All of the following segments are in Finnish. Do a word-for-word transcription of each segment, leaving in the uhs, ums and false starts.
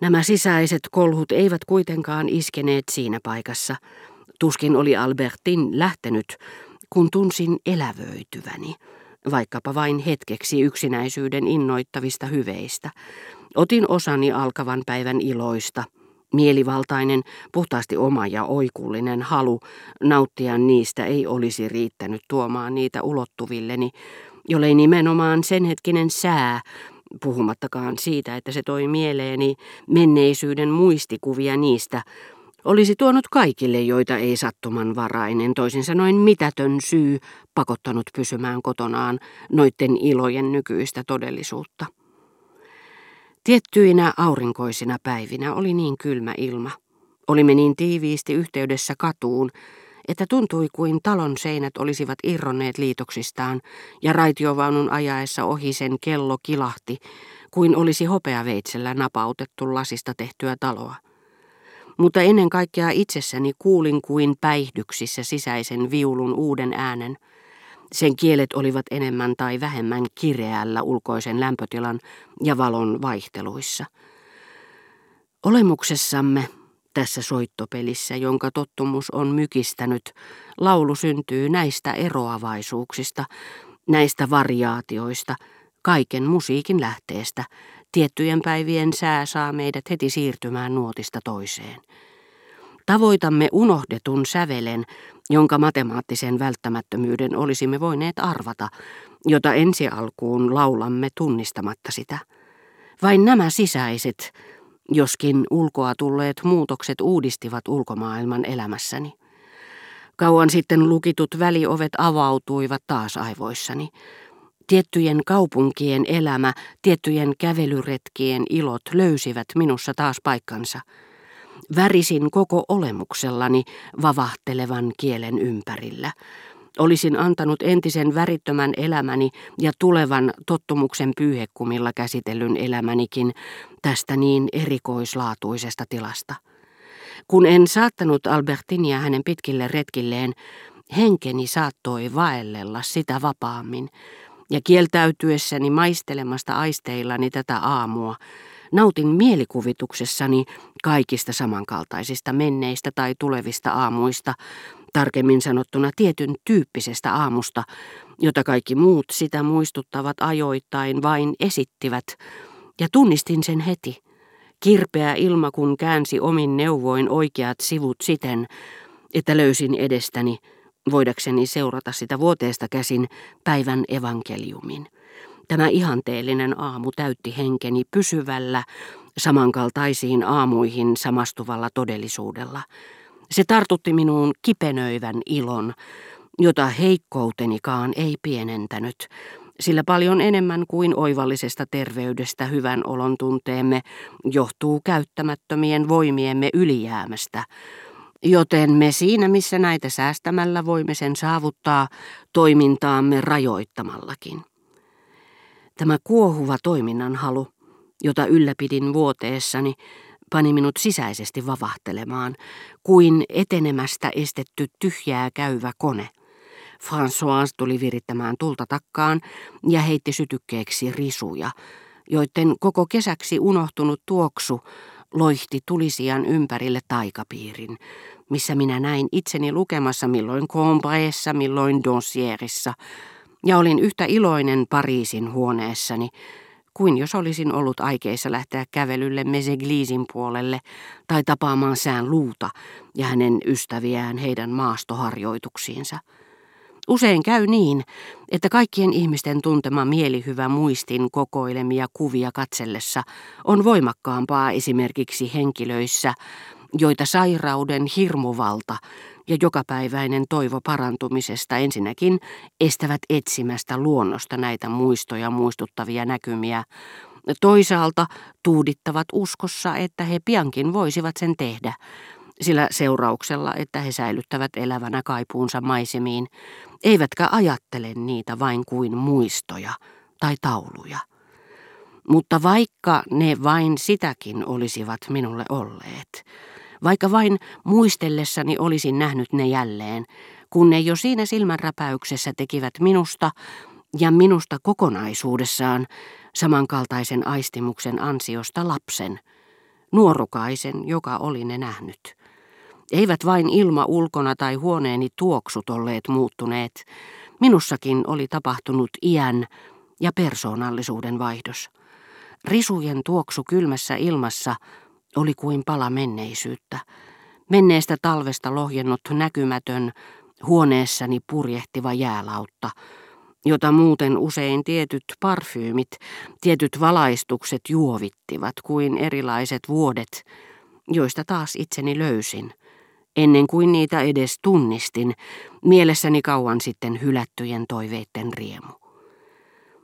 Nämä sisäiset kolhut eivät kuitenkaan iskeneet siinä paikassa. Tuskin oli Albertine lähtenyt, kun tunsin elävöityväni, vaikkapa vain hetkeksi yksinäisyyden innoittavista hyveistä. Otin osani alkavan päivän iloista, mielivaltainen, puhtaasti oma ja oikullinen halu nauttia niistä ei olisi riittänyt tuomaan niitä ulottuvilleni, jollei nimenomaan senhetkinen sää, puhumattakaan siitä, että se toi mieleeni menneisyyden muistikuvia niistä, olisi tuonut kaikille, joita ei sattumanvarainen, toisin sanoen mitätön syy pakottanut pysymään kotonaan noiden ilojen nykyistä todellisuutta. Tiettyinä aurinkoisina päivinä oli niin kylmä ilma. Olimme niin tiiviisti yhteydessä katuun, että tuntui kuin talon seinät olisivat irronneet liitoksistaan ja raitiovaunun ajaessa ohi sen kello kilahti, kuin olisi hopeaveitsellä napautettu lasista tehtyä taloa. Mutta ennen kaikkea itsessäni kuulin kuin päihdyksissä sisäisen viulun uuden äänen. Sen kielet olivat enemmän tai vähemmän kireällä ulkoisen lämpötilan ja valon vaihteluissa. Olemuksessamme, tässä soittopelissä, jonka tottumus on mykistänyt, laulu syntyy näistä eroavaisuuksista, näistä variaatioista, kaiken musiikin lähteestä. Tiettyjen päivien sää saa meidät heti siirtymään nuotista toiseen. Tavoitamme unohdetun sävelen, jonka matemaattisen välttämättömyyden olisimme voineet arvata, jota ensi alkuun laulamme tunnistamatta sitä. Vain nämä sisäiset, joskin ulkoa tulleet muutokset uudistivat ulkomaailman elämässäni. Kauan sitten lukitut väliovet avautuivat taas aivoissani. Tiettyjen kaupunkien elämä, tiettyjen kävelyretkien ilot löysivät minussa taas paikkansa. Värisin koko olemuksellani vavahtelevan kielen ympärillä. Olisin antanut entisen värittömän elämäni ja tulevan tottumuksen pyyhekumilla käsitellyn elämänikin tästä niin erikoislaatuisesta tilasta. Kun en saattanut Albertinia hänen pitkille retkilleen, henkeni saattoi vaellella sitä vapaammin, ja kieltäytyessäni maistelemasta aisteillani tätä aamua, nautin mielikuvituksessani kaikista samankaltaisista menneistä tai tulevista aamuista, tarkemmin sanottuna tietyn tyyppisestä aamusta, jota kaikki muut sitä muistuttavat ajoittain vain esittivät, ja tunnistin sen heti. Kirpeä ilma kun käänsi omin neuvoin oikeat sivut siten, että löysin edestäni, voidakseni seurata sitä vuoteesta käsin, päivän evankeliumin. Tämä ihanteellinen aamu täytti henkeni pysyvällä, samankaltaisiin aamuihin samastuvalla todellisuudella. Se tartutti minuun kipenöivän ilon, jota heikkoutenikaan ei pienentänyt, sillä paljon enemmän kuin oivallisesta terveydestä hyvän olon tunteemme johtuu käyttämättömien voimiemme ylijäämästä. Joten me siinä, missä näitä säästämällä voimme sen saavuttaa, toimintaamme rajoittamallakin. Tämä kuohuva toiminnan halu, jota ylläpidin vuoteessani, pani minut sisäisesti vavahtelemaan, kuin etenemästä estetty tyhjää käyvä kone. François tuli virittämään tulta takkaan ja heitti sytykkeeksi risuja, joiden koko kesäksi unohtunut tuoksu loihti tulisijan ympärille taikapiirin, missä minä näin itseni lukemassa milloin Combraessa, milloin Doncierissa, ja olin yhtä iloinen Pariisin huoneessani, kuin jos olisin ollut aikeissa lähteä kävelylle Meseglisin puolelle tai tapaamaan sään luuta ja hänen ystäviään heidän maastoharjoituksiinsa. Usein käy niin, että kaikkien ihmisten tuntema mielihyvä muistin kokoilemia kuvia katsellessa on voimakkaampaa esimerkiksi henkilöissä, joita sairauden hirmuvalta ja jokapäiväinen toivo parantumisesta ensinnäkin estävät etsimästä luonnosta näitä muistoja muistuttavia näkymiä. Toisaalta tuudittavat uskossa, että he piankin voisivat sen tehdä, sillä seurauksella, että he säilyttävät elävänä kaipuunsa maisemiin, eivätkä ajattele niitä vain kuin muistoja tai tauluja. Mutta vaikka ne vain sitäkin olisivat minulle olleet, vaikka vain muistellessani olisin nähnyt ne jälleen, kun ne jo siinä silmänräpäyksessä tekivät minusta ja minusta kokonaisuudessaan samankaltaisen aistimuksen ansiosta lapsen, nuorukaisen, joka oli ne nähnyt. Eivät vain ilma ulkona tai huoneeni tuoksut olleet muuttuneet. Minussakin oli tapahtunut iän ja persoonallisuuden vaihdos. Risujen tuoksu kylmässä ilmassa oli kuin pala menneisyyttä. Menneestä talvesta lohjennut näkymätön, huoneessani purjehtiva jäälautta, jota muuten usein tietyt parfyymit, tietyt valaistukset juovittivat kuin erilaiset vuodet, joista taas itseni löysin, ennen kuin niitä edes tunnistin, mielessäni kauan sitten hylättyjen toiveitten riemu.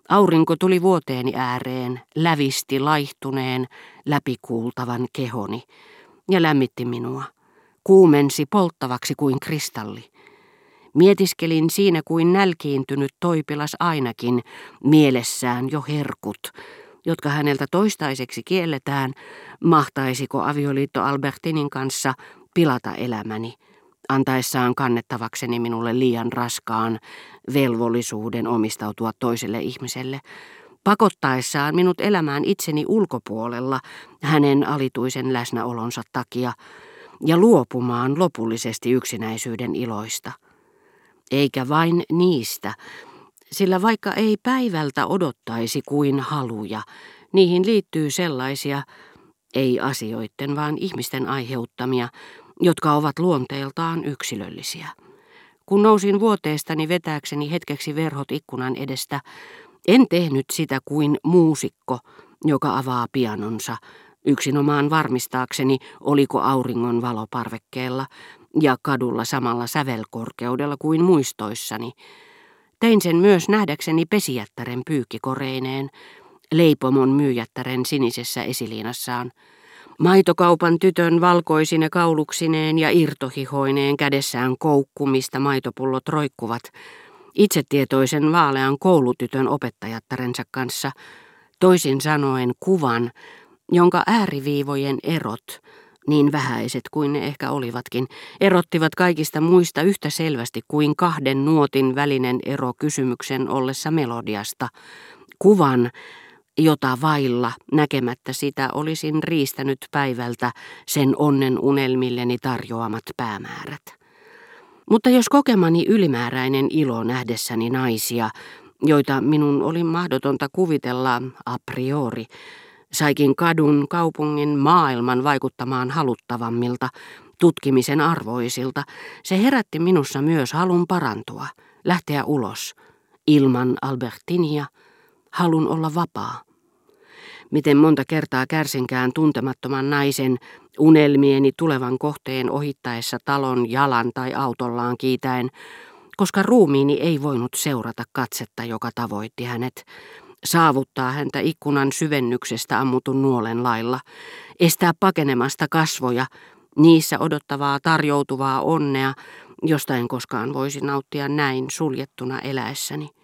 Aurinko tuli vuoteeni ääreen, lävisti laihtuneen, läpikuultavan kehoni ja lämmitti minua, kuumensi polttavaksi kuin kristalli. Mietiskelin siinä kuin nälkiintynyt toipilas ainakin mielessään jo herkut, jotka häneltä toistaiseksi kielletään, mahtaisiko avioliitto Albertinin kanssa pilata elämäni, antaessaan kannettavakseni minulle liian raskaan velvollisuuden omistautua toiselle ihmiselle, pakottaessaan minut elämään itseni ulkopuolella hänen alituisen läsnäolonsa takia ja luopumaan lopullisesti yksinäisyyden iloista. Eikä vain niistä, sillä vaikka ei päivältä odottaisi kuin haluja, niihin liittyy sellaisia, ei asioiden vaan ihmisten aiheuttamia, jotka ovat luonteeltaan yksilöllisiä. Kun nousin vuoteestani vetääkseni hetkeksi verhot ikkunan edestä, en tehnyt sitä kuin muusikko, joka avaa pianonsa, yksinomaan varmistaakseni, oliko auringon valo parvekkeella ja kadulla samalla sävelkorkeudella kuin muistoissani. Tein sen myös nähdäkseni pesijättären pyykkikoreineen, leipomon myyjättären sinisessä esiliinassaan, maitokaupan tytön valkoisine kauluksineen ja irtohihoineen kädessään koukku, mistä maitopullot roikkuvat, itsetietoisen vaalean koulutytön opettajattarensa kanssa, toisin sanoen kuvan, jonka ääriviivojen erot, niin vähäiset kuin ne ehkä olivatkin, erottivat kaikista muista yhtä selvästi kuin kahden nuotin välinen ero kysymyksen ollessa melodiasta. Kuvan, jota vailla näkemättä sitä olisin riistänyt päivältä sen onnen unelmilleni tarjoamat päämäärät. Mutta jos kokemani ylimääräinen ilo nähdessäni naisia, joita minun oli mahdotonta kuvitella a priori, saikin kadun, kaupungin, maailman vaikuttamaan haluttavammilta, tutkimisen arvoisilta. Se herätti minussa myös halun parantua, lähteä ulos, ilman Albertinia, halun olla vapaa. Miten monta kertaa kärsinkään tuntemattoman naisen unelmieni tulevan kohteen ohittaessa talon jalan tai autollaan kiitäen, koska ruumiini ei voinut seurata katsetta, joka tavoitti hänet. Saavuttaa häntä ikkunan syvennyksestä ammutun nuolen lailla, estää pakenemasta kasvoja, niissä odottavaa tarjoutuvaa onnea, josta en koskaan voisi nauttia näin suljettuna eläessäni.